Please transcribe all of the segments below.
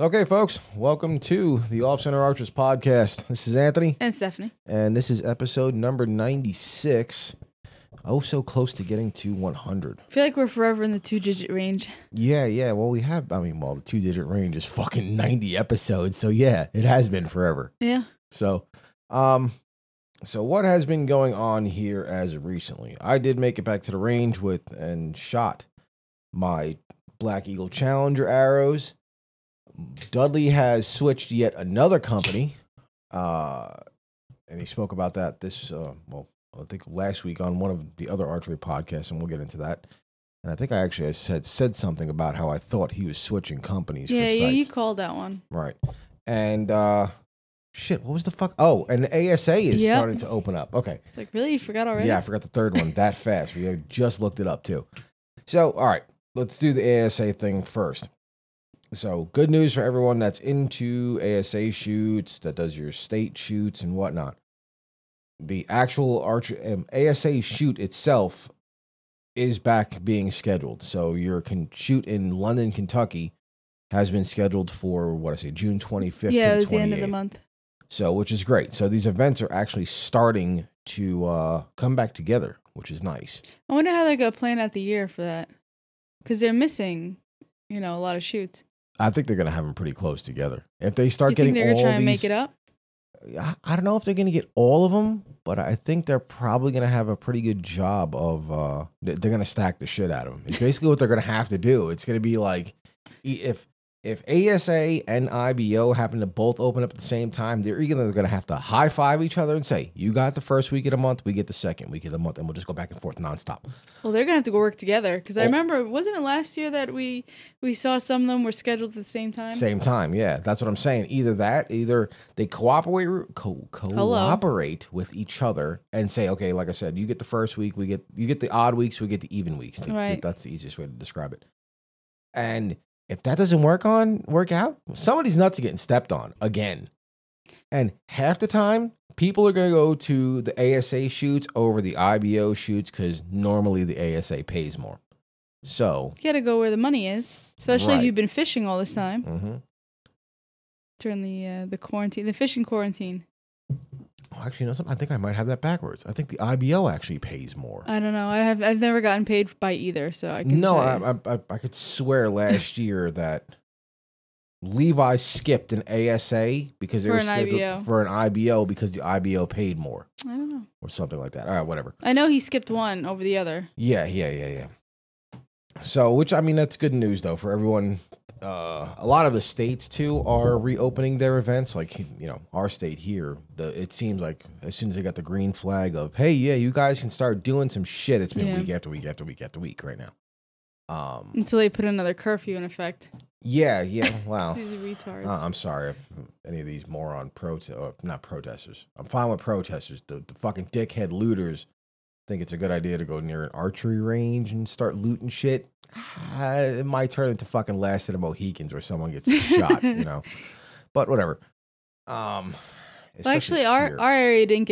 Okay, folks, welcome to the Off-Center Archers podcast. This is Anthony. And Stephanie. And this is episode number 96. Oh, so close to getting to 100. I feel like we're forever in the two-digit range. Yeah. Well, we have, the two-digit range is fucking 90 episodes. So, yeah, it has been forever. Yeah. So, so what has been going on here as recently? I did make it back to the range with and shot my Black Eagle Challenger arrows. Dudley has switched yet another company, and he spoke about that this, I think last week on one of the other archery podcasts, and we'll get into that. And I think I actually said something about how I thought he was switching companies. Yeah, for sites. You called that one. Right. And, what was the fuck? Oh, and the ASA is starting to open up. Okay. It's like, really? You forgot already? Yeah, I forgot the third one that fast. We just looked it up, too. So, all right, let's do the ASA thing first. So, good news for everyone that's into ASA shoots, that does your state shoots and whatnot. The actual ASA shoot itself is back being scheduled. So, your shoot in London, Kentucky has been scheduled for, June 25th to 28th. Yeah, it was the end of the month. So, which is great. So, these events are actually starting to come back together, which is nice. I wonder how they're going to plan out the year for that. Because they're missing, a lot of shoots. I think they're going to have them pretty close together. If they start getting all these... You think they're going to try and make it up? I don't know if they're going to get all of them, but I think they're probably going to have a pretty good job of... they're going to stack the shit out of them. It's basically what they're going to have to do. It's going to be like... If ASA and IBO happen to both open up at the same time, they're either going to have to high-five each other and say, you got the first week of the month, we get the second week of the month, and we'll just go back and forth nonstop. Well, they're going to have to go work together, because I remember, wasn't it last year that we saw some of them were scheduled at the same time? Same time, yeah. That's what I'm saying. Either that, either they cooperate with each other and say, okay, like I said, you get the first week, you get the odd weeks, we get the even weeks. That's the easiest way to describe it. And... if that doesn't work out, somebody's nuts are getting stepped on again. And half the time, people are going to go to the ASA shoots over the IBO shoots because normally the ASA pays more. So you got to go where the money is, especially if you've been fishing all this time. Mm-hmm. During the quarantine, the fishing quarantine. Oh, actually, something? I think I might have that backwards. I think the IBO actually pays more. I don't know. I've never gotten paid by either, so I can. No, I could swear last year that Levi skipped an ASA because they were scheduled for an IBO because the IBO paid more. I don't know, or something like that. All right, whatever. I know he skipped one over the other. Yeah. So, that's good news though for everyone. A lot of the states too are reopening their events. Like our state here, it seems like as soon as they got the green flag of hey, yeah, you guys can start doing some shit. It's been week after week after week after week right now. Until they put another curfew in effect. Yeah. Wow. These retards. I'm sorry if any of these moron protesters. I'm fine with protesters. The fucking dickhead looters think it's a good idea to go near an archery range and start looting shit. It might turn into fucking Last of the Mohicans where someone gets shot, but whatever. Well, actually, our area didn't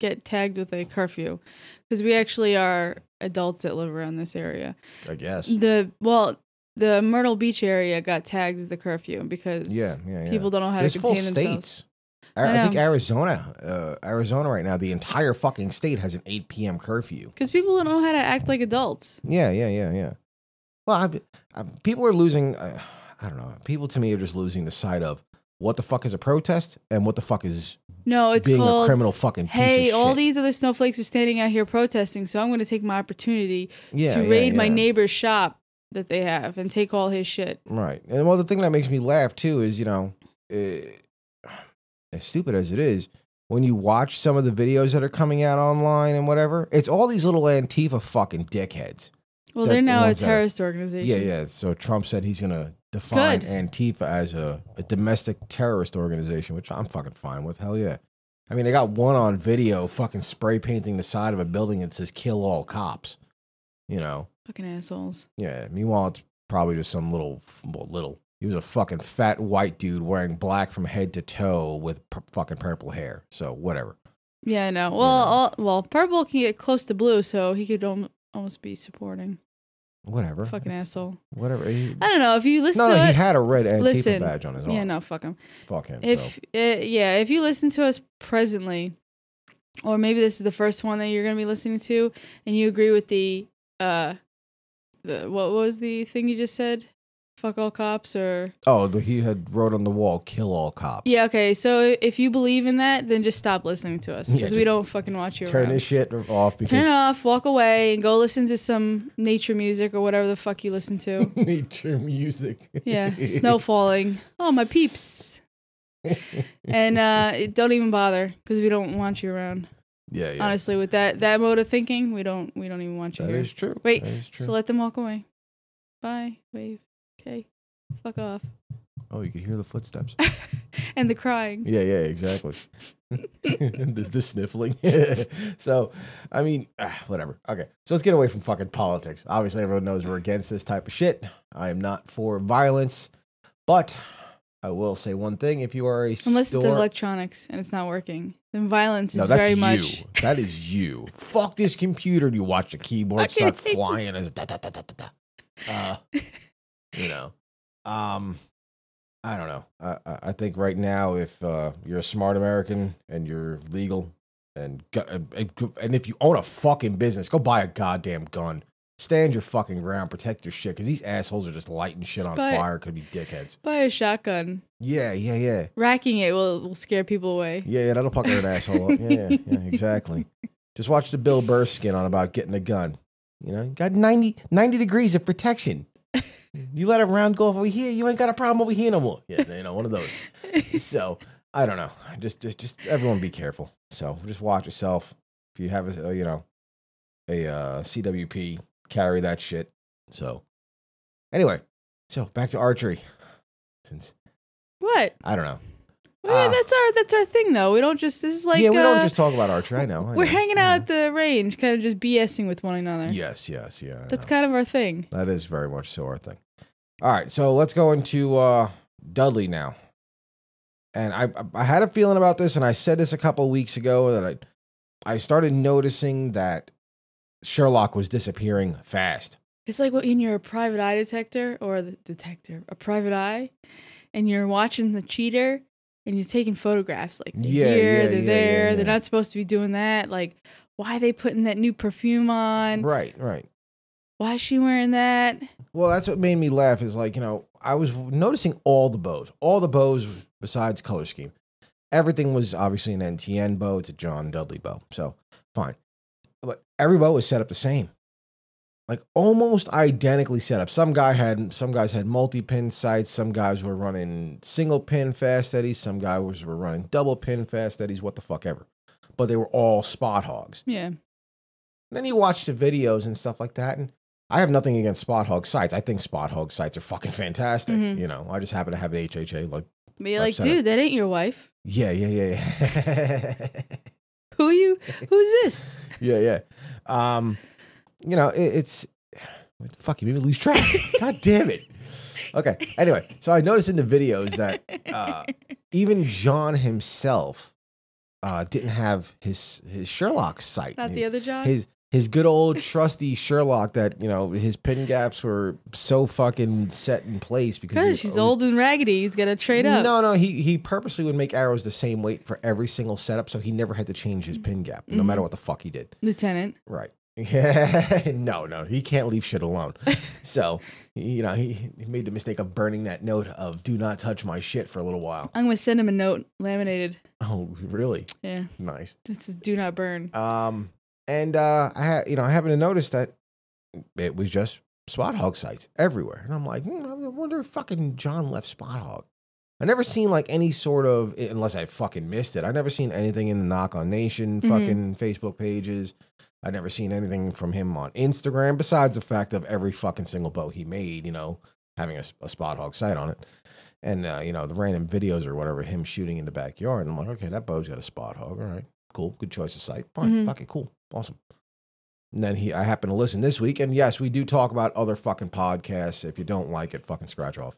get tagged with a curfew because we actually are adults that live around this area. I guess. The Myrtle Beach area got tagged with the curfew because people don't know how to contain themselves. I think Arizona right now, the entire fucking state has an 8 p.m. curfew. Because people don't know how to act like adults. Yeah. Well, people are losing, I don't know, people to me are just losing the sight of what the fuck is a protest and what the fuck is being called, a criminal fucking piece of shit. Hey, all these other snowflakes are standing out here protesting, so I'm going to take my opportunity to raid my neighbor's shop that they have and take all his shit. Right. And the thing that makes me laugh, too, is, as stupid as it is, when you watch some of the videos that are coming out online and whatever, it's all these little Antifa fucking dickheads. Well, they're now a terrorist organization. Yeah. So Trump said he's going to define Antifa as a domestic terrorist organization, which I'm fucking fine with. Hell yeah. They got one on video fucking spray painting the side of a building that says kill all cops, Fucking assholes. Yeah. Meanwhile, it's probably just some little. He was a fucking fat white dude wearing black from head to toe with fucking purple hair. So whatever. Yeah, I know. Well, purple can get close to blue, so he could almost be supporting. Whatever. Fucking asshole. Whatever. I don't know. If you listen to it. No, he had a red Antifa badge on his arm. Yeah, no, fuck him. Fuck him. If you listen to us presently, or maybe this is the first one that you're going to be listening to, and you agree with the what was the thing you just said? Fuck all cops or... Oh, he had wrote on the wall, kill all cops. Yeah, okay. So if you believe in that, then just stop listening to us because we don't fucking watch you around. Turn this shit off. Turn it off, walk away, and go listen to some nature music or whatever the fuck you listen to. Nature music. Yeah, snow falling. Oh, my peeps. And don't even bother because we don't want you around. Yeah, yeah. Honestly, with that mode of thinking, we don't even want you here. That is true. Wait, so let them walk away. Bye. Wave. Okay, fuck off. Oh, you could hear the footsteps. And the crying. Yeah, yeah, exactly. There's the sniffling. So, I mean, whatever. Okay, so let's get away from fucking politics. Obviously, everyone knows we're against this type of shit. I am not for violence, but I will say one thing. If you are a Unless it's electronics and it's not working, then violence is very much... No, that's you. That is you. Fuck this computer. You watch the keyboard start flying. As you know, I don't know. I think right now, if you're a smart American and you're legal and if you own a fucking business, go buy a goddamn gun. Stand your fucking ground, protect your shit, because these assholes are just lighting shit on fire. Could be dickheads. Buy a shotgun. Yeah, yeah, yeah. Racking it will scare people away. Yeah, yeah, that'll pucker an asshole up. Yeah, yeah, exactly. Just watch the Bill Burr skin on about getting a gun. You know, you got 90 degrees of protection. You let a round go over here, you ain't got a problem over here no more. Yeah, you know, one of those. So, I don't know. Just everyone be careful. So, just watch yourself. If you have a CWP, carry that shit. So, anyway. So, back to archery. Since... What? I don't know. Well, that's our thing, though. We don't just... This is like... Yeah, we don't just talk about archery. I know. We're hanging out at the range, kind of just BSing with one another. Yes, yeah. That's kind of our thing. That is very much so our thing. All right, so let's go into Dudley now. And I had a feeling about this, and I said this a couple of weeks ago, that I started noticing that Sherlock was disappearing fast. It's like when you're a private eye detector, or the detector, a private eye, and you're watching the cheater... And you're taking photographs, like, they're here, they're there. They're not supposed to be doing that. Like, why are they putting that new perfume on? Right. Why is she wearing that? Well, that's what made me laugh is, like, you know, I was noticing all the bows besides color scheme. Everything was obviously an NTN bow. It's a John Dudley bow. So, fine. But every bow was set up the same. Like, almost identically set up. Some guys had multi-pin sights. Some guys were running single-pin Fast Eddies. Some guys were running double-pin Fast Eddies. What the fuck ever. But they were all Spot Hogs. Yeah. And then you watch the videos and stuff like that. And I have nothing against Spot Hog sights. I think Spot Hog sights are fucking fantastic. Mm-hmm. You know, I just happen to have an HHA. Like, but you're like, dude, that ain't your wife. Yeah. Who are you? Who's this? Yeah. You know, it's... Fuck, you made me lose track. God damn it. Okay, anyway. So I noticed in the videos that even John himself didn't have his Sherlock sight. Not the other John? His good old trusty Sherlock that, you know, his pin gaps were so fucking set in place. Because he's old and raggedy. He's got to trade up. No. He purposely would make arrows the same weight for every single setup, so he never had to change his pin gap, no matter what the fuck he did. Lieutenant. Right. Yeah, no, he can't leave shit alone. So, you know, he made the mistake of burning that note of "do not touch my shit" for a little while. I'm gonna send him a note laminated. Oh, really? Yeah. Nice. It says "do not burn." I happened to notice that it was just Spot Hog sites everywhere, and I'm like, I wonder if fucking John left Spot Hog. I never seen like any sort of, unless I fucking missed it. I never seen anything in the Knock on Nation fucking Facebook pages. I've never seen anything from him on Instagram, besides the fact of every fucking single bow he made, you know, having a Spot Hog sight on it. And, you know, the random videos or whatever, him shooting in the backyard. And I'm like, okay, that bow's got a Spot Hog. All right, cool. Good choice of sight. Fine. Fucking cool. Awesome. And then I happened to listen this week. And yes, we do talk about other fucking podcasts. If you don't like it, fucking scratch off.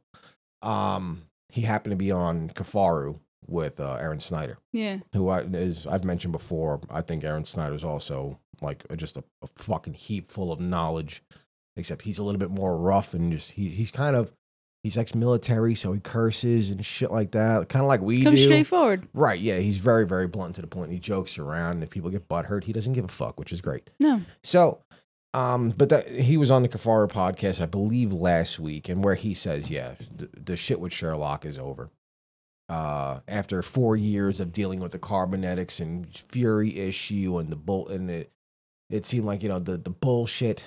He happened to be on Kafaru with Aaron Snyder. Yeah. Who I've mentioned before. I think Aaron Snyder's also... like just a fucking heap full of knowledge except he's a little bit more rough and just he's ex-military, so he curses and shit like that, kind of like we do. Comes straightforward. Right, yeah. He's very, very blunt to the point. He jokes around, and if people get butthurt, he doesn't give a fuck, which is great. No. So, but that, he was on the Kafaru podcast, I believe, last week, and where he says, yeah, the shit with Sherlock is over. After 4 years of dealing with the carbonetics and Fury issue and the it seemed like, you know, the bullshit...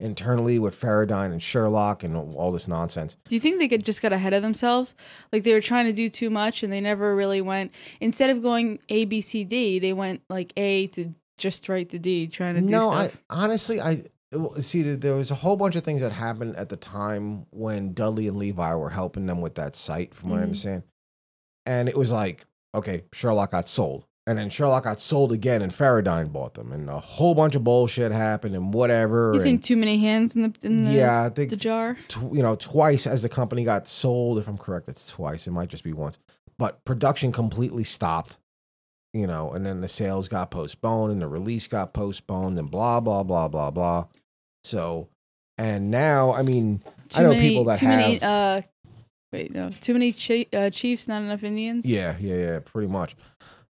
internally with Faradyne and Sherlock and all this nonsense. Do you think they just got ahead of themselves? Like they were trying to do too much and they never really went, instead of going A, B, C, D, they went like A to just right to D, trying to do stuff. No, honestly, see, there was a whole bunch of things that happened at the time when Dudley and Levi were helping them with that site, from what I understand. And it was like, okay, Sherlock got sold. And then Sherlock got sold again, and Faradyne bought them, and a whole bunch of bullshit happened, and whatever. You think too many hands in the jar? Twice as the company got sold, if I'm correct, it's twice. It might just be once, but production completely stopped. You know, and then the sales got postponed, and the release got postponed, and blah blah blah blah blah. So, and now, I mean, Too many chiefs, not enough Indians. Yeah, pretty much.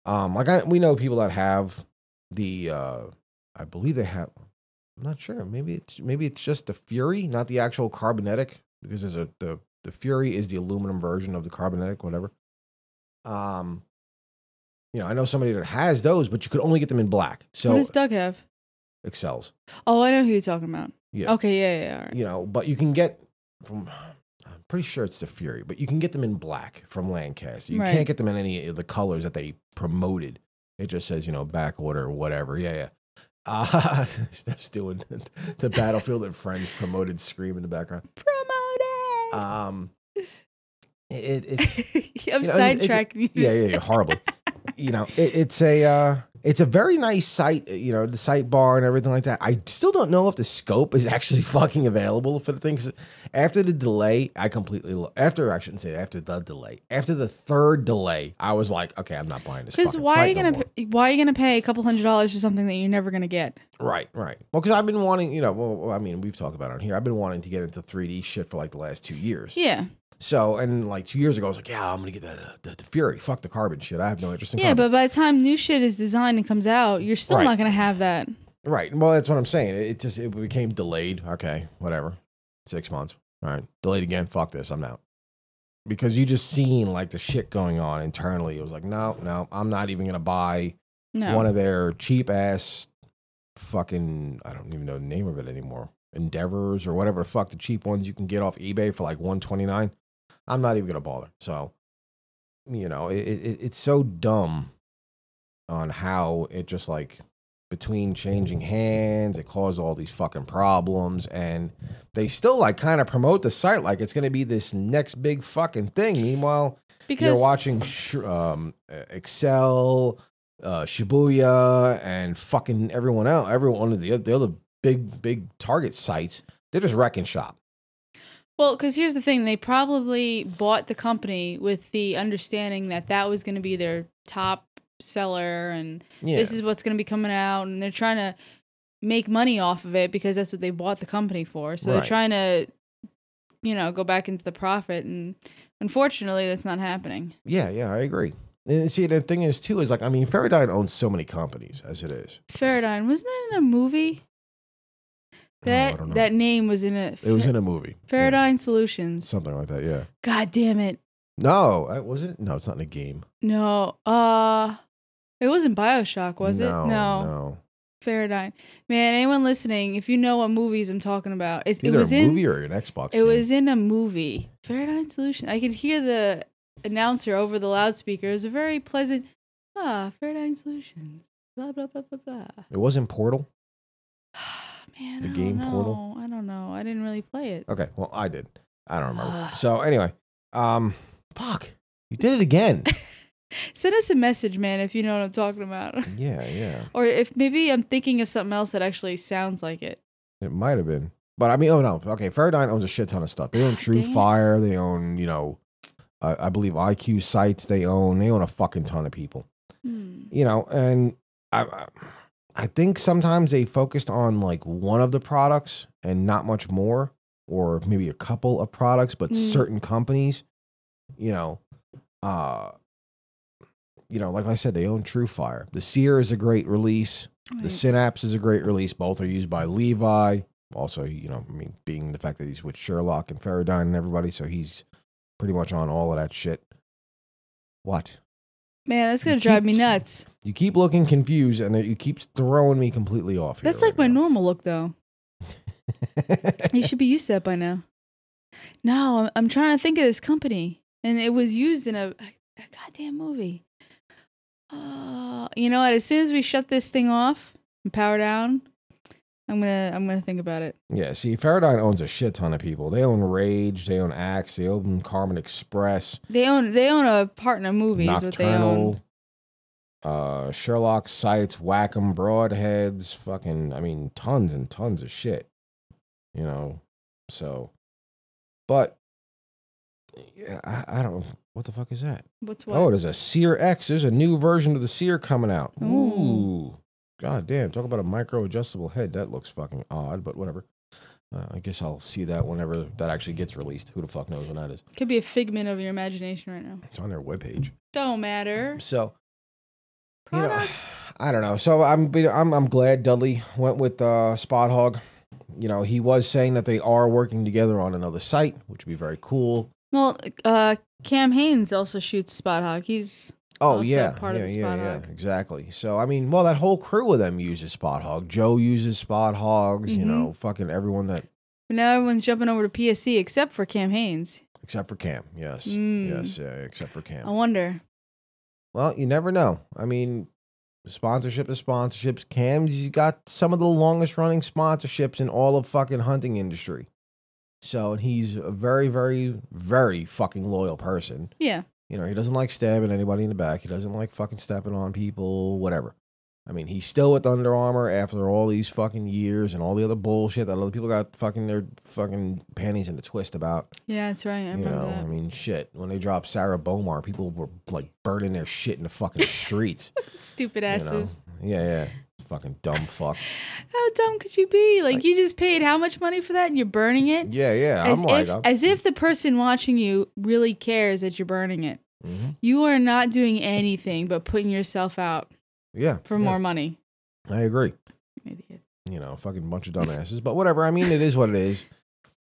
We know people that have the, I believe they have, I'm not sure. Maybe it's just the Fury, not the actual carbonetic, because there's the Fury is the aluminum version of the carbonetic, whatever. I know somebody that has those, but you could only get them in black. So what does Doug have? Excels. Oh, I know who you're talking about. Yeah. Okay. Yeah. All right. But you can get from, I'm pretty sure it's the Fury, but you can get them in black from Lancaster. You can't get them in any of the colors that they promoted. It just says, back order or whatever. Yeah. Steph's doing the Battlefield and Friends promoted scream in the background. Promoted! It's... I'm sidetracking you. Yeah, horribly. It's a very nice site, the site bar and everything like that. I still don't know if the scope is actually fucking available for the thing. After the delay, After the third delay, I was like, okay, I'm not buying this fucking site. Because why are you going to pay a couple $100s for something that you're never going to get? Right. Well, because I've been wanting, we've talked about it on here. I've been wanting to get into 3D shit for like the last 2 years. Yeah. So, and like 2 years ago, I was like, yeah, I'm going to get the Fury. Fuck the carbon shit. I have no interest in carbon. Yeah, but by the time new shit is designed and comes out, you're still not going to have that. Right. Well, that's what I'm saying. It became delayed. Okay, whatever. 6 months. All right. Delayed again. Fuck this. I'm out. Because you just seen like the shit going on internally. It was like, no, I'm not even going to buy one of their cheap ass fucking, I don't even know the name of it anymore, Endeavors or whatever the fuck, the cheap ones you can get off eBay for like $129. I'm not even going to bother. So, it's so dumb on how it just like between changing hands, it caused all these fucking problems. And they still like kind of promote the site like it's going to be this next big fucking thing. Meanwhile, you're watching Excel, Shibuya, and fucking everyone else, the other big target sites. They're just wrecking shop. Well, because here's the thing. They probably bought the company with the understanding that that was going to be their top seller and this is what's going to be coming out. And they're trying to make money off of it because that's what they bought the company for. So they're trying to, go back into the profit. And unfortunately, that's not happening. Yeah, I agree. And see, the thing is, too, is like, I mean, Faradyne owns so many companies as it is. Faradyne, wasn't that in a movie? That name was in a... It was in a movie. Faradyne Solutions. Something like that, yeah. God damn it. No, was it? No, it's not in a game. No. It wasn't BioShock, was it? No. Faradyne. Man, anyone listening, if you know what movies I'm talking about... It was in a movie or an Xbox game. It was in a movie. Faradyne Solutions. I could hear the announcer over the loudspeaker. It was a very pleasant... Faradyne Solutions. Blah, blah, blah, blah, blah. It wasn't Portal? Man, the game Portal? I don't know. I didn't really play it. Okay, well, I did. I don't remember. So anyway, fuck, you did it again. Send us a message, man, if you know what I'm talking about. Yeah. Or if maybe I'm thinking of something else that actually sounds like it. It might have been. But I mean, oh no. Okay, Faradyne owns a shit ton of stuff. They own True Fire. They own, I believe IQ sites. They own a fucking ton of people. And I I think sometimes they focused on like one of the products and not much more, or maybe a couple of products, but certain companies, like I said, they own TrueFire. The Seer is a great release. Right. The Synapse is a great release. Both are used by Levi. Also, being the fact that he's with Sherlock and Faradyne and everybody, so he's pretty much on all of that shit. What? Man, that's going to drive me nuts. You keep looking confused, and you keep throwing me completely off here. That's like my normal look, though. You should be used to that by now. No, I'm trying to think of this company, and it was used in a goddamn movie. You know what? As soon as we shut this thing off and power down, I'm gonna think about it. Yeah, see, Faraday owns a shit ton of people. They own Rage, they own Axe, they own Carmen Express. They own a part in a movie. Nocturnal, is what they own. Sherlock, Sites, Whack'em, Broadheads, tons and tons of shit. I don't. What the fuck is that? What's what? Oh, there's a Seer X. There's a new version of the Seer coming out. Ooh. God damn. Talk about a micro adjustable head. That looks fucking odd, but whatever. I guess I'll see that whenever that actually gets released. Who the fuck knows when that is? Could be a figment of your imagination right now. It's on their webpage. Don't matter. So, product. I don't know. So I'm glad Dudley went with Spot Hogg. He was saying that they are working together on another site, which would be very cool. Well, Cam Hanes also shoots Spot Hogg. He's part of Spot Hogg. Exactly. So, that whole crew of them uses Spot Hogg. Joe uses Spot Hoggs, fucking everyone that... But now everyone's jumping over to PSC except for Cam Hanes. Except for Cam, yes. Mm. Yes, except for Cam. I wonder. Well, you never know. Sponsorship to sponsorships. Cam's got some of the longest running sponsorships in all of fucking hunting industry. So he's a very, very, very fucking loyal person. Yeah. He doesn't like stabbing anybody in the back. He doesn't like fucking stepping on people, whatever. He's still with Under Armour after all these fucking years and all the other bullshit that other people got fucking their fucking panties in a twist about. Yeah, that's right. I remember that. Shit. When they dropped Sarah Bomar, people were like burning their shit in the fucking streets. Stupid asses. Yeah. Fucking dumb fuck. How dumb could you be? Like, you just paid how much money for that and you're burning it? Yeah. As if the person watching you really cares that you're burning it. Mm-hmm. You are not doing anything but putting yourself out. Yeah. For more money. I agree. Idiot. Fucking bunch of dumbasses. But whatever. It is what it is.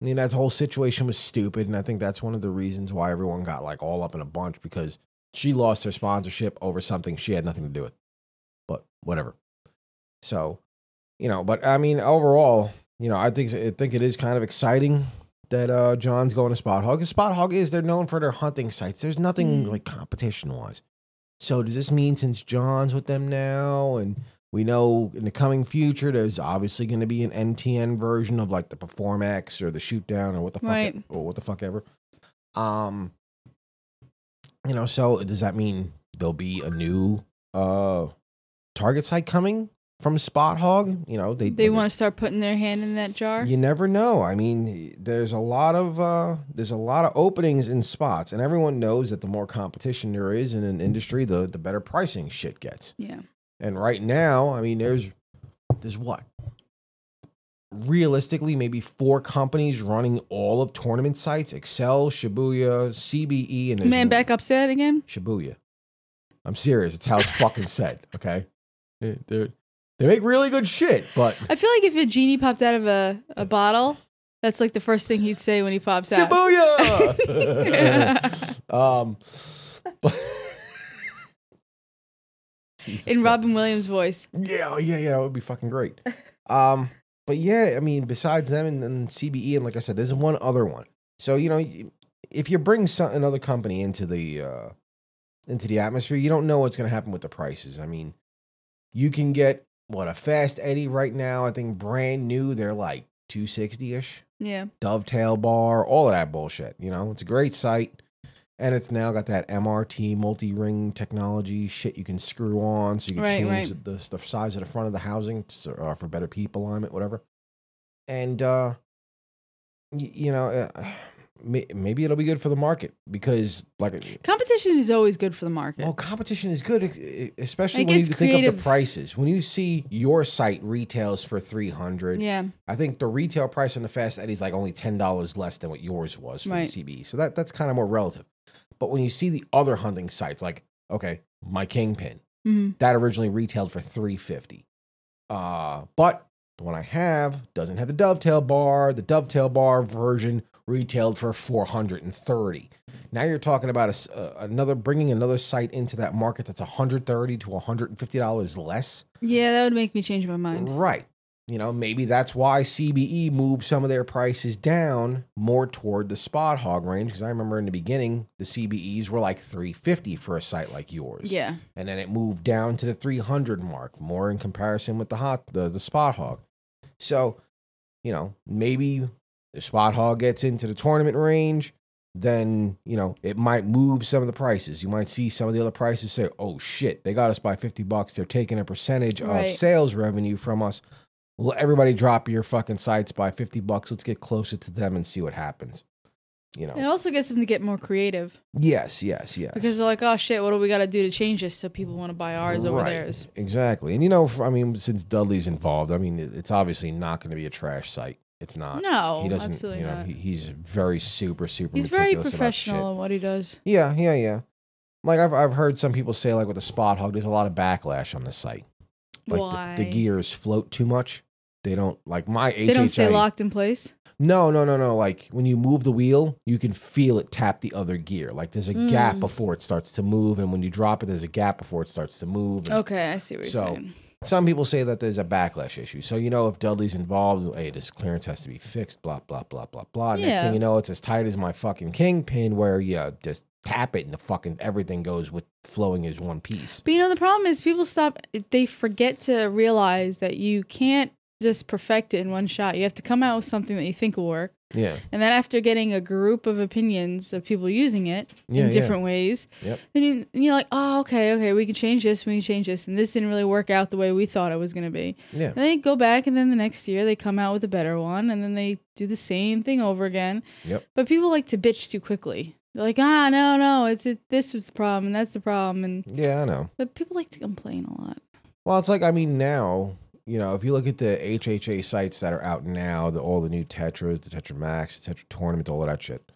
That whole situation was stupid. And I think that's one of the reasons why everyone got like all up in a bunch, because she lost her sponsorship over something she had nothing to do with. But whatever. So, overall, I think it is kind of exciting that John's going to Spot Hogg. Because Spot Hogg is, they're known for their hunting sites. There's nothing like competition-wise. So does this mean since John's with them now, and we know in the coming future, there's obviously going to be an NTN version of like the Perform X or the Shoot Down or what the fuck ever. So does that mean there'll be a new target site coming from Spot Hogg? They want to start putting their hand in that jar. You never know. There's a lot of openings in spots, and everyone knows that the more competition there is in an industry, the better pricing shit gets. Yeah. And right now, there's what? Realistically, maybe 4 companies running all of tournament sites: Excel, Shibuya, CBE, and man, back upset again. Shibuya. I'm serious. It's how it's fucking said. Okay. They make really good shit, but... I feel like if a genie popped out of a bottle, that's like the first thing he'd say when he pops out. Shibuya! In Robin Williams' voice. Yeah, that would be fucking great. Besides them and CBE, and like I said, there's one other one. So, if you bring another company into the atmosphere, you don't know what's going to happen with the prices. You can get... What, a Fast Eddie right now, I think brand new, they're like $260-ish. Yeah. Dovetail bar, all of that bullshit. It's a great site. And it's now got that MRT multi-ring technology shit you can screw on. So you can change the size of the front of the housing for better peep alignment, whatever. And, maybe it'll be good for the market because like competition is always good for the market. Well, competition is good, especially when you think of the prices. When you see your site retails for $300, yeah, I think the retail price on the Fast Eddie is like only $10 less than what yours was for the CBE. So that's kind of more relative. But when you see the other hunting sites, like okay, my Kingpin that originally retailed for $350, but the one I have doesn't have the dovetail bar. The dovetail bar version retailed for $430. Now you're talking about another site into that market that's $130 to $150 less. Yeah, that would make me change my mind. Right. You know, maybe that's why CBE moved some of their prices down more toward the Spot Hogg range. Because I remember in the beginning, the CBEs were like $350 for a site like yours. Yeah. And then it moved down to the $300 mark, more in comparison with the Spot Hogg. So, you know, maybe if Spot Hogg gets into the tournament range, then, you know, it might move some of the prices. You might see some of the other prices say, oh, shit, they got us by $50. They're taking a percentage of sales revenue from us. Well, everybody drop your fucking sites by $50. Let's get closer to them and see what happens. You know, it also gets them to get more creative. Yes. Because they're like, oh shit, what do we got to do to change this so people want to buy ours over theirs? Exactly. And you know, I mean, since Dudley's involved, I mean, it's obviously not going to be a trash site. It's not. No, he doesn't, absolutely you know, not. He's very super. He's very professional in what he does. Yeah. Like I've heard some people say, like with the Spot Hogg, there's a lot of backlash on this site. Like why? The gears float too much. They don't like my HHA. They don't stay locked in place? No. Like when you move the wheel, you can feel it tap the other gear. Like there's a gap before it starts to move. And when you drop it, there's a gap before it starts to move. And okay, I see what you're saying. Some people say that there's a backlash issue. So, you know, if Dudley's involved, hey, this clearance has to be fixed, blah, blah, blah, blah, blah. Yeah. Next thing you know, it's as tight as my fucking Kingpin where you just tap it and the fucking everything goes with flowing as one piece. But, you know, the problem is people they forget to realize that you can't just perfect it in one shot. You have to come out with something that you think will work. Yeah. And then after getting a group of opinions of people using it in different ways, then you're like, oh, okay, we can change this. And this didn't really work out the way we thought it was going to be. Yeah. And they go back and then the next year they come out with a better one and then they do the same thing over again. Yep. But people like to bitch too quickly. They're like, no, this was the problem and that's the problem. And yeah, I know. But people like to complain a lot. Well, it's like, I mean, now... You know, if you look at the HHA sites that are out now, all the new Tetras, the Tetra Max, the Tetra Tournament, all of that shit,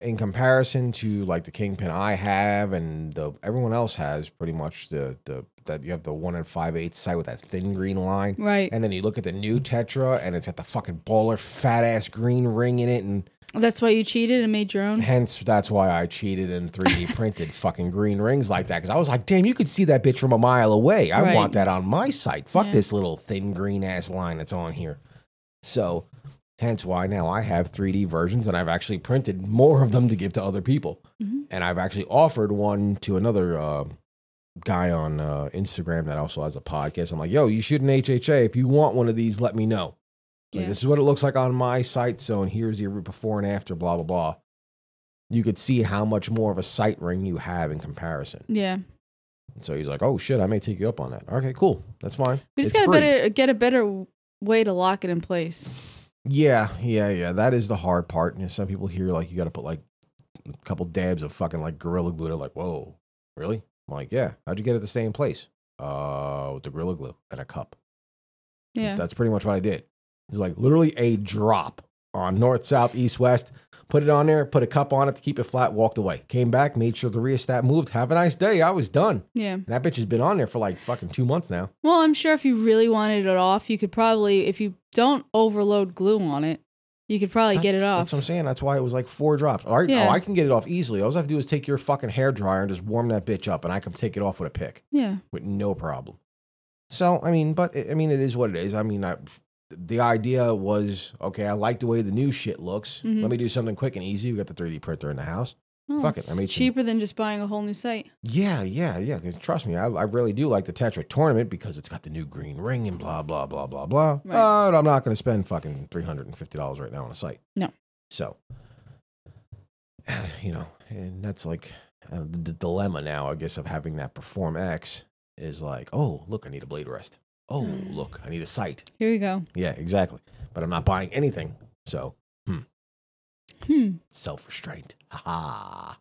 in comparison to like the Kingpin I have and everyone else has pretty much that you have the 1 5/8 site with that thin green line. Right. And then you look at the new Tetra and it's got the fucking baller fat ass green ring in it. And that's why you cheated and made your own? Hence, that's why I cheated and 3D printed fucking green rings like that. Because I was like, damn, you could see that bitch from a mile away. I want that on my site. Fuck this little thin green ass line that's on here. So, hence why now I have 3D versions and I've actually printed more of them to give to other people. Mm-hmm. And I've actually offered one to another guy on Instagram that also has a podcast. I'm like, yo, you shoot an HHA. If you want one of these, let me know. Like, yeah. This is what it looks like on my site, so and here's your before and after, blah, blah, blah. You could see how much more of a sight ring you have in comparison. Yeah. And so he's like, oh, shit, I may take you up on that. Okay, cool. That's fine. We just got to get a better way to lock it in place. Yeah. That is the hard part. And you know, some people hear, like, you got to put, like, a couple dabs of fucking, like, Gorilla Glue. They're like, whoa, really? I'm like, yeah. How'd you get it to stay in place? With the Gorilla Glue and a cup. Yeah. That's pretty much what I did. It's like literally a drop on north, south, east, west. Put it on there, put a cup on it to keep it flat, walked away. Came back, made sure the rheostat moved. Have a nice day. I was done. Yeah. And that bitch has been on there for like fucking 2 months now. Well, I'm sure if you really wanted it off, you could probably, if you don't overload glue on it, you could probably get it off. That's what I'm saying. That's why it was like 4 drops. All right, I can get it off easily. All I have to do is take your fucking hairdryer and just warm that bitch up and I can take it off with a pick. Yeah. With no problem. So, I mean, it is what it is. I mean, the idea was, okay, I like the way the new shit looks. Mm-hmm. Let me do something quick and easy. We got the 3D printer in the house. Oh, fuck it. I mean, it's cheaper than just buying a whole new site. Yeah. Trust me, I really do like the Tetra Tournament because it's got the new green ring and blah, blah, blah, blah, blah. Right. But I'm not going to spend fucking $350 right now on a site. No. So, you know, and that's like the dilemma now, I guess, of having that Perform X is like, oh, look, I need a blade rest. Oh, look, I need a site. Here you go. Yeah, exactly. But I'm not buying anything. So, Self-restraint. Ha ha.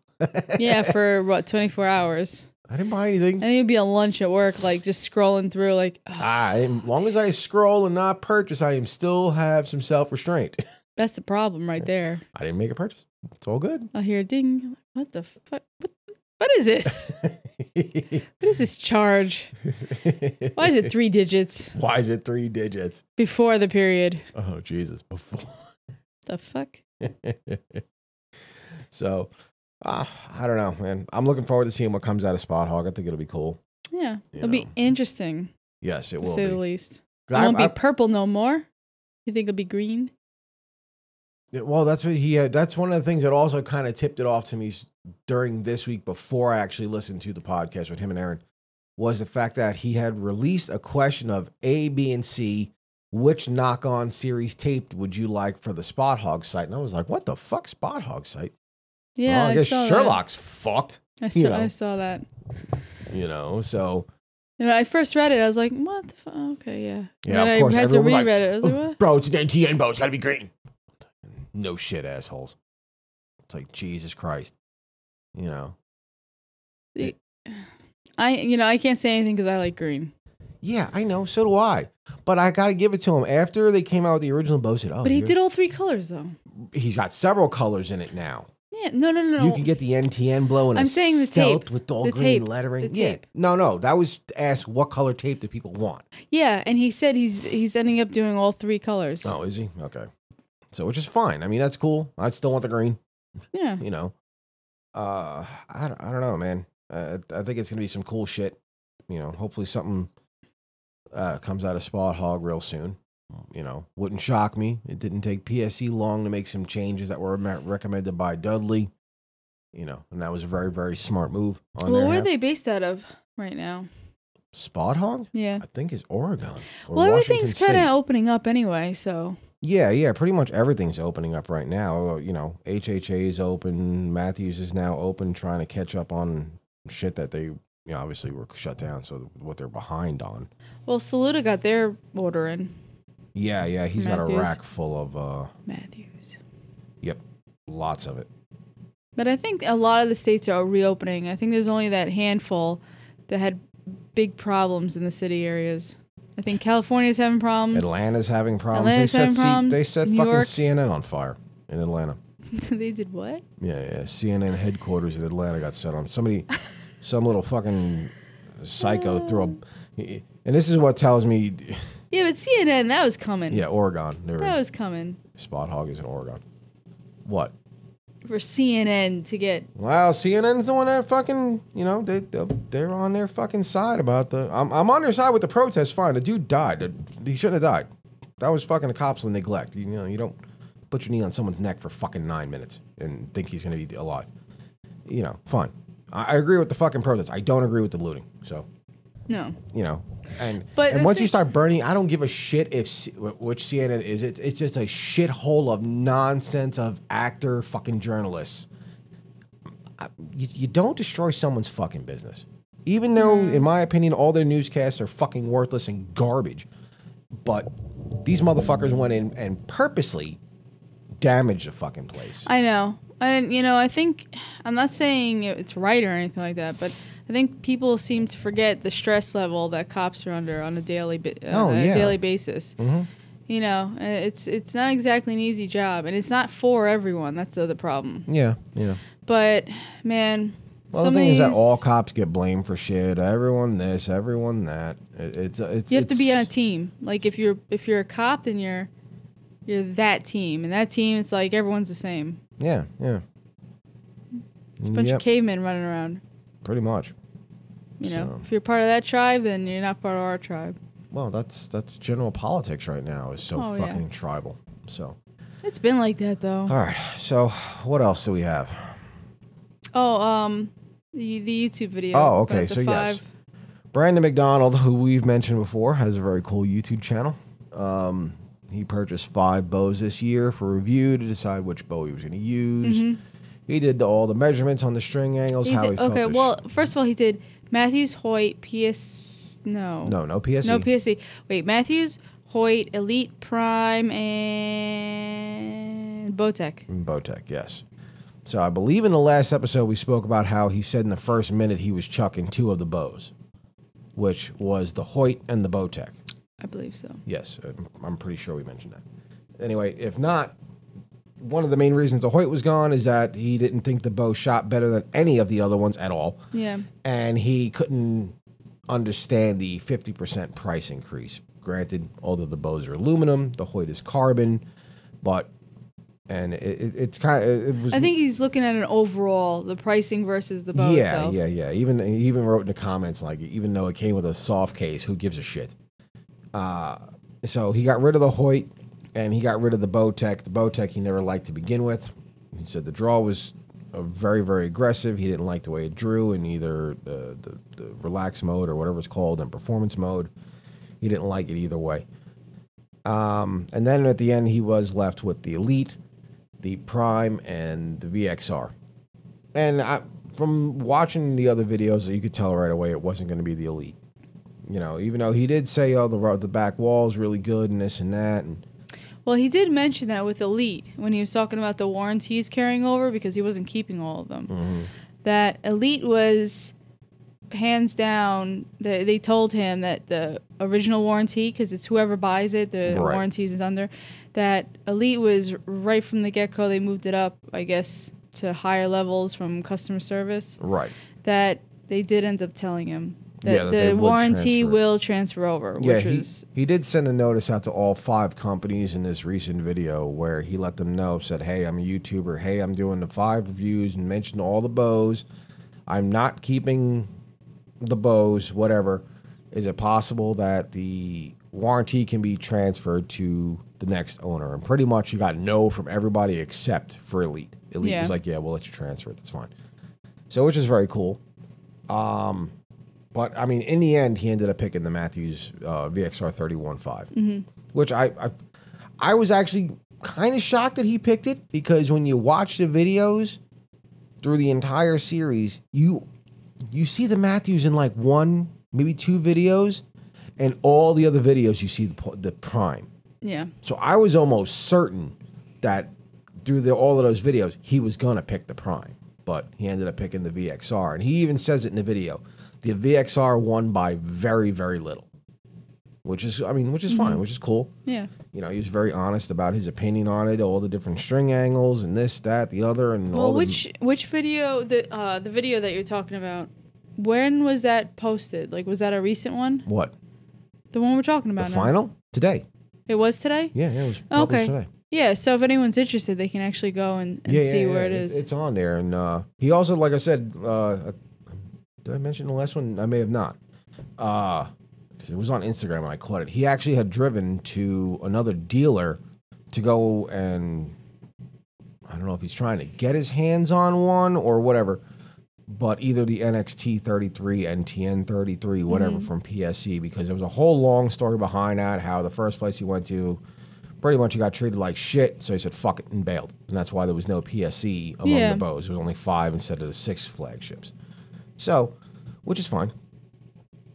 Yeah, for what, 24 hours? I didn't buy anything. And you'd be on lunch at work, like just scrolling through, like. Oh. As long as I scroll and not purchase, I am still have some self-restraint. That's the problem right there. I didn't make a purchase. It's all good. I hear a ding. What the fuck? What is this? What is this charge? Why is it three digits? Why is it three digits? Before the period. Oh, Jesus. Before. The fuck? So, I don't know, man. I'm looking forward to seeing what comes out of Spot Hogg. I think it'll be cool. Yeah. It'll be interesting. Yes, it will be. To say the least. It won't be purple no more. You think it'll be green? Well, that's what he had. That's one of the things that also kind of tipped it off to me during this week before I actually listened to the podcast with him and Aaron was the fact that he had released a question of A, B, and C, which knock-on series taped would you like for the Spot Hogg site? And I was like, what the fuck, Spot Hogg site? Yeah, well, I guess saw Sherlock's that. Fucked. I saw that. You know, so. When I first read it, I was like, what the fuck? Okay, yeah. Yeah, and then of course, I had to reread it. I was like, what? Bro, it's an NTN, bro. It's got to be green. No shit, assholes. It's like, Jesus Christ. You know. I can't say anything because I like green. Yeah, I know. So do I. But I got to give it to him. After they came out with the original Bo said, oh. But he did all three colors, though. He's got several colors in it now. Yeah, no. You can get the NTN blow and I'm saying the tape with all green lettering. Tape. No. That was to ask what color tape do people want. Yeah, and he said he's ending up doing all three colors. Oh, is he? Okay. So, which is fine. I mean, that's cool. I still want the green. Yeah. You know, I don't know, man. I think it's going to be some cool shit. You know, hopefully something comes out of Spot Hogg real soon. You know, wouldn't shock me. It didn't take PSE long to make some changes that were recommended by Dudley. You know, and that was a very, very smart move. Where are they based out of right now? Spot Hogg? Yeah. I think it's Oregon. Well, everything's kind of opening up anyway, so. Yeah, pretty much everything's opening up right now. You know, HHA is open, Matthews is now open, trying to catch up on shit that they obviously were shut down, so what they're behind on. Well, Saluda got their order in. Yeah, he's Matthews. Got a rack full of... Matthews. Yep, lots of it. But I think a lot of the states are reopening. I think there's only that handful that had big problems in the city areas. I think California's having problems. Atlanta's having problems. They set fucking CNN on fire in Atlanta. They did what? Yeah. CNN headquarters in Atlanta got set on. Somebody, some little fucking psycho threw a... And this is what tells me... Yeah, but CNN, that was coming. Yeah, Oregon. That was coming. Spot Hogg is in Oregon. What? For CNN to get... Wow, CNN's the one that fucking, they're on their fucking side about the... I'm on their side with the protest, fine. The dude died. He shouldn't have died. That was fucking a cop's neglect. You don't put your knee on someone's neck for fucking 9 minutes and think he's going to be alive. You know, fine. I agree with the fucking protest. I don't agree with the looting, so... No. You know, and once you start burning, I don't give a shit which CNN is. It's just a shithole of nonsense of actor fucking journalists. You don't destroy someone's fucking business. Even though, in my opinion, all their newscasts are fucking worthless and garbage. But these motherfuckers went in and purposely damaged the fucking place. I know. And, I think, I'm not saying it's right or anything like that, but... I think people seem to forget the stress level that cops are under on a daily basis. Mm-hmm. You know, it's not exactly an easy job, and it's not for everyone. That's the other problem. Yeah. But man, the thing is that all cops get blamed for shit. Everyone this, everyone that. You have to be on a team. Like if you're a cop, then you're that team, and that team it's like everyone's the same. Yeah. It's a bunch of cavemen running around. Pretty much. If you're part of that tribe, then you're not part of our tribe. Well, that's general politics right now is fucking tribal. So it's been like that, though. All right. So what else do we have? Oh, the YouTube video. Oh, okay. So yes, Brandon McDonald, who we've mentioned before, has a very cool YouTube channel. He purchased 5 bows this year for review to decide which bow he was going to use. Mm-hmm. He did all the measurements on the string angles, how he felt. Okay, well, first of all, he did Matthews, Hoyt, No, PSE. No PSE. Wait, Matthews, Hoyt, Elite, Prime, and Bowtech, yes. So I believe in the last episode we spoke about how he said in the first minute he was chucking two of the bows, which was the Hoyt and the Bowtech. I believe so. Yes, I'm pretty sure we mentioned that. Anyway, if not, one of the main reasons the Hoyt was gone is that he didn't think the bow shot better than any of the other ones at all. Yeah. And he couldn't understand the 50% price increase. Granted, although the bows are aluminum, the Hoyt is carbon, but... And it's kind of. It was, I think he's looking at an overall, the pricing versus the bow. Yeah, so. Yeah. Even he even wrote in the comments like, even though it came with a soft case, who gives a shit? So he got rid of the Hoyt, and he got rid of the Bowtech. The Bowtech he never liked to begin with. He said the draw was very, very aggressive. He didn't like the way it drew in either the relaxed mode or whatever it's called and performance mode. He didn't like it either way. And then at the end, he was left with the Elite, the Prime, and the VXR. And from watching the other videos, you could tell right away it wasn't going to be the Elite. You know, even though he did say, oh, the back wall is really good and this and that. And well, he did mention that with Elite when he was talking about the warranties he's carrying over because he wasn't keeping all of them. Mm-hmm. That Elite was hands down, they told him that the original warranty, because it's whoever buys it, the right. warranties is under... That Elite was right from the get-go. They moved it up, I guess, to higher levels from customer service. Right. That they did end up telling him that, that the warranty will transfer over. Yeah, he did send a notice out to all 5 companies in this recent video where he let them know, said, hey, I'm a YouTuber. Hey, I'm doing the 5 reviews and mentioned all the bows. I'm not keeping the bows, whatever. Is it possible that the warranty can be transferred to the next owner? And pretty much you got no from everybody except for Elite. Elite was like, yeah, we'll let you transfer it. That's fine. So, which is very cool. But, I mean, in the end, he ended up picking the Matthews VXR 31.5, which I was actually kind of shocked that he picked it because when you watch the videos through the entire series, you see the Matthews in like one, maybe 2 videos. And all the other videos, you see the Prime. Yeah. So I was almost certain that through all of those videos, he was going to pick the Prime. But he ended up picking the VXR. And he even says it in the video. The VXR won by very, very little. Which is fine. Which is cool. Yeah. You know, he was very honest about his opinion on it, all the different string angles and this, that, the other. And well, all which video, the video that you're talking about, when was that posted? Like, was that a recent one? What? The one we're talking about now. The final? Today. It was today? Yeah, it was published today. Yeah, so if anyone's interested, they can actually go and see where it is. It's on there. And he also, like I said, did I mention the last one? I may have not. Because it was on Instagram when I caught it. He actually had driven to another dealer to go and, I don't know if he's trying to get his hands on one or whatever, but either the NXT 33, NTN 33, whatever from PSC, because there was a whole long story behind that, how the first place he went to, pretty much he got treated like shit, so he said, fuck it, and bailed. And that's why there was no PSC among the bows. There was only 5 instead of the 6 flagships. So, which is fine.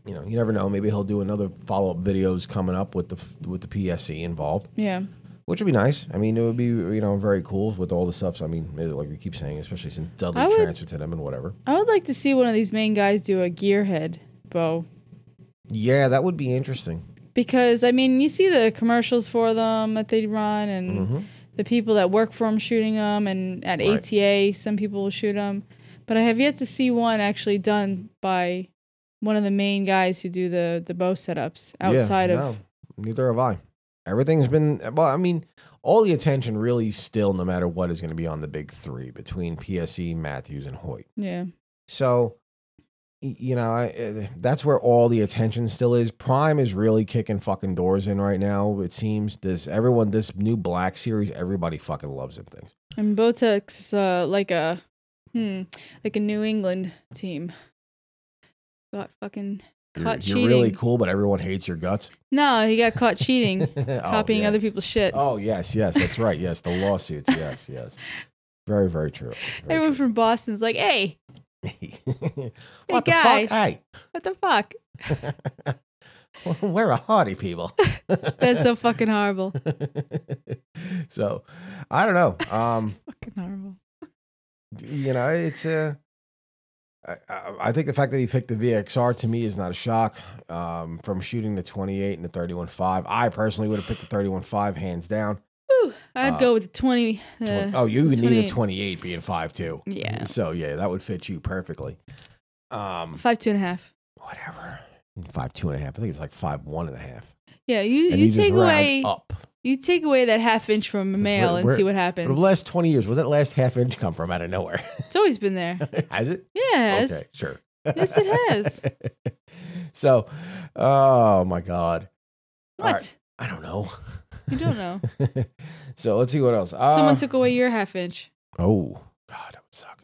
You know, you never know. Maybe he'll do another follow-up videos coming up with the PSC involved. Yeah. Which would be nice. I mean, it would be, you know, very cool with all the stuff. So, I mean, like we keep saying, especially since Dudley transferred to them and whatever. I would like to see one of these main guys do a gearhead bow. Yeah, that would be interesting. Because, I mean, you see the commercials for them that they run and the people that work for them shooting them. And at ATA, some people will shoot them. But I have yet to see one actually done by one of the main guys who do the bow setups outside of... No, neither have I. Everything's been, well, I mean, all the attention really still, no matter what, is going to be on the big 3 between PSE, Matthews, and Hoyt. Yeah. So, you know, that's where all the attention still is. Prime is really kicking fucking doors in right now, it seems. This new Black series, everybody fucking loves them things. And Bowtech is like a New England team. Got fucking... Caught cheating. You're really cool, but everyone hates your guts. No, he got caught cheating, copying other people's shit. Oh, yes, that's right. Yes, the lawsuits. Yes. Very, very true. Everyone from Boston's like, hey. What the fuck? Hey. What the fuck? We're a haughty people. That's so fucking horrible. So, I don't know. So fucking horrible. You know, it's I think the fact that he picked the VXR to me is not a shock. From shooting the 28 and the 31.5, I personally would have picked the 31.5 hands down. Ooh, I'd go with the 20. You would need a 28 being 5'2". Yeah. So yeah, that would fit you perfectly. 5'2.5. Whatever. 5'2.5. I think it's like 5'1.5. Yeah, you take away up. You take away that half inch from a male and see what happens. For the last 20 years, where did that last half inch come from out of nowhere? It's always been there. Has it? Yeah. Okay, sure. Yes, it has. So, oh my God. What? Right. I don't know. You don't know. So let's see what else. Someone took away your half inch. Oh, God, that would suck.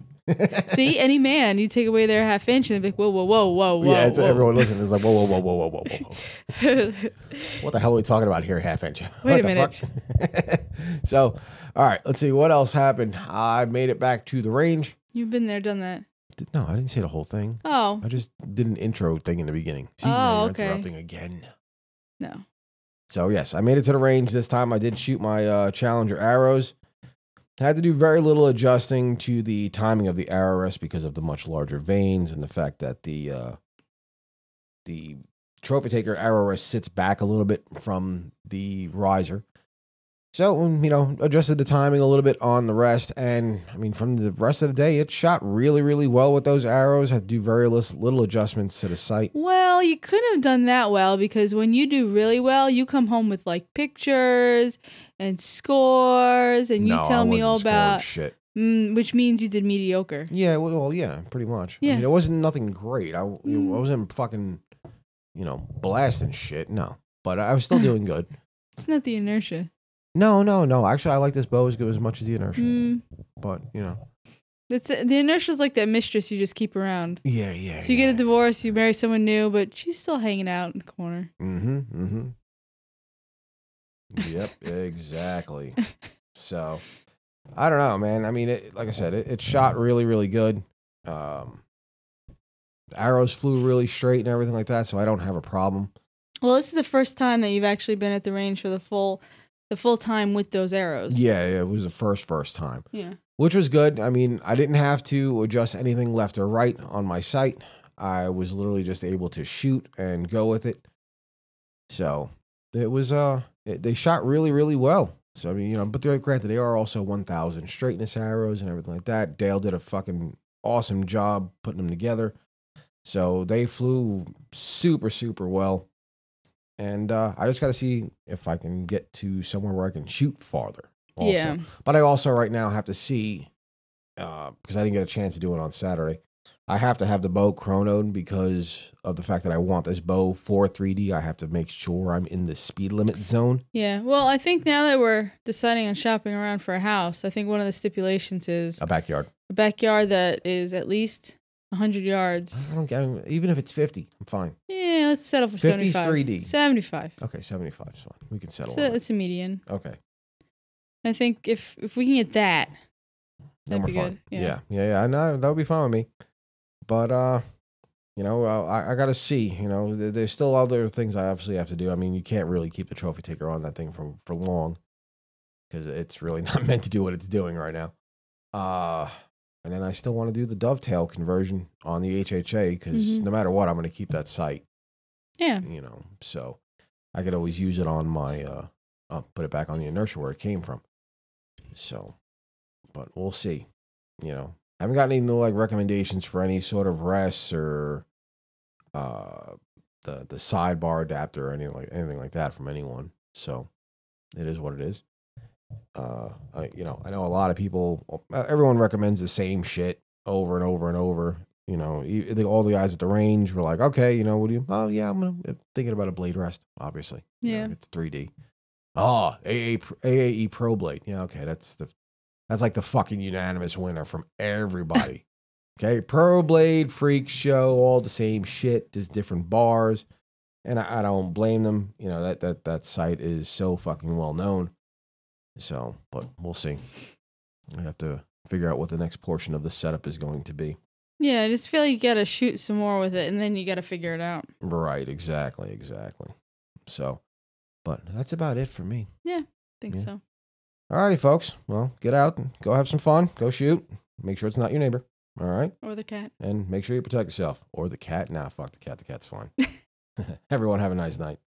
See, any man, you take away their half inch and they're like, whoa, whoa, whoa, whoa, whoa. Yeah, it's whoa. Everyone listening is like, whoa, whoa, whoa, whoa, whoa, whoa, whoa. What the hell are we talking about here, half inch? Wait a minute. So, all right, let's see what else happened. I made it back to the range. You've been there, done that. No, I didn't say the whole thing. Oh. I just did an intro thing in the beginning. See, now you're interrupting again. No. So, yes, I made it to the range this time. I did shoot my Challenger arrows. I had to do very little adjusting to the timing of the arrow rest because of the much larger vanes and the fact that the Trophy Taker arrow rest sits back a little bit from the riser. So, you know, adjusted the timing a little bit on the rest. And, I mean, from the rest of the day, it shot really, really well with those arrows. Had to do very little adjustments to the sight. Well, you couldn't have done that well because when you do really well, you come home with, like, pictures and scores. And you tell me all about shit. Which means you did mediocre. Yeah, well, yeah, pretty much. Yeah. I mean, it wasn't nothing great. I wasn't fucking, you know, blasting shit. No. But I was still doing good. It's not the inertia. No. Actually, I like this bow as good as much as the inertia. But, you know. It's, the inertia's like that mistress you just keep around. Yeah. So you get a divorce, you marry someone new, but she's still hanging out in the corner. Mm-hmm. Yep, exactly. So, I don't know, man. I mean, like I said, it shot really, really good. The arrows flew really straight and everything like that, so I don't have a problem. Well, this is the first time that you've actually been at the range for the full time with those arrows. Yeah, it was the first time. Yeah. Which was good. I mean, I didn't have to adjust anything left or right on my sight. I was literally just able to shoot and go with it. So, it was they shot really, really well. So, I mean, you know, but granted, they are also 1,000 straightness arrows and everything like that. Dale did a fucking awesome job putting them together. So, they flew super, super well. And I just got to see if I can get to somewhere where I can shoot farther. Also. Yeah. But I also right now have to see, because I didn't get a chance to do it on Saturday, I have to have the bow chronoed because of the fact that I want this bow for 3D. I have to make sure I'm in the speed limit zone. Yeah. Well, I think now that we're deciding on shopping around for a house, I think one of the stipulations is... a backyard. A backyard that is at least 100 yards. I don't get it. Even if it's 50, I'm fine. Yeah, let's settle for 75. 50's 3D. 75. Okay, 75 is fine. We can settle on that. It's a median. Okay. I think if we can get that, that'd be fine. Good. Yeah. I know that would be fine with me. But, you know, I got to see. You know, there's still other things I obviously have to do. I mean, you can't really keep the Trophy Taker on that thing for long because it's really not meant to do what it's doing right now. And then I still want to do the dovetail conversion on the HHA because no matter what, I'm going to keep that sight. Yeah. You know, so I could always use it on my, put it back on the inertia where it came from. So, but we'll see. You know, I haven't gotten any like recommendations for any sort of rests or the sidebar adapter or anything like that from anyone. So it is what it is. You know, I know a lot of people, everyone recommends the same shit over and over and over. You know, all the guys at the range were like, okay, you know, what do you, oh yeah, I'm thinking about a blade rest, obviously. Yeah. You know, it's 3D. Oh, AAE Pro Blade. Yeah. Okay. That's like the fucking unanimous winner from everybody. Okay. Pro Blade, Freak Show, all the same shit, just different bars. And I don't blame them. You know, that site is so fucking well known. So, but we'll see. I have to figure out what the next portion of the setup is going to be. Yeah, I just feel like you got to shoot some more with it, and then you got to figure it out. Right, exactly. So, but that's about it for me. Yeah, I think so. All righty, folks. Well, get out and go have some fun. Go shoot. Make sure it's not your neighbor. All right? Or the cat. And make sure you protect yourself. Or the cat. Nah, fuck the cat. The cat's fine. Everyone have a nice night.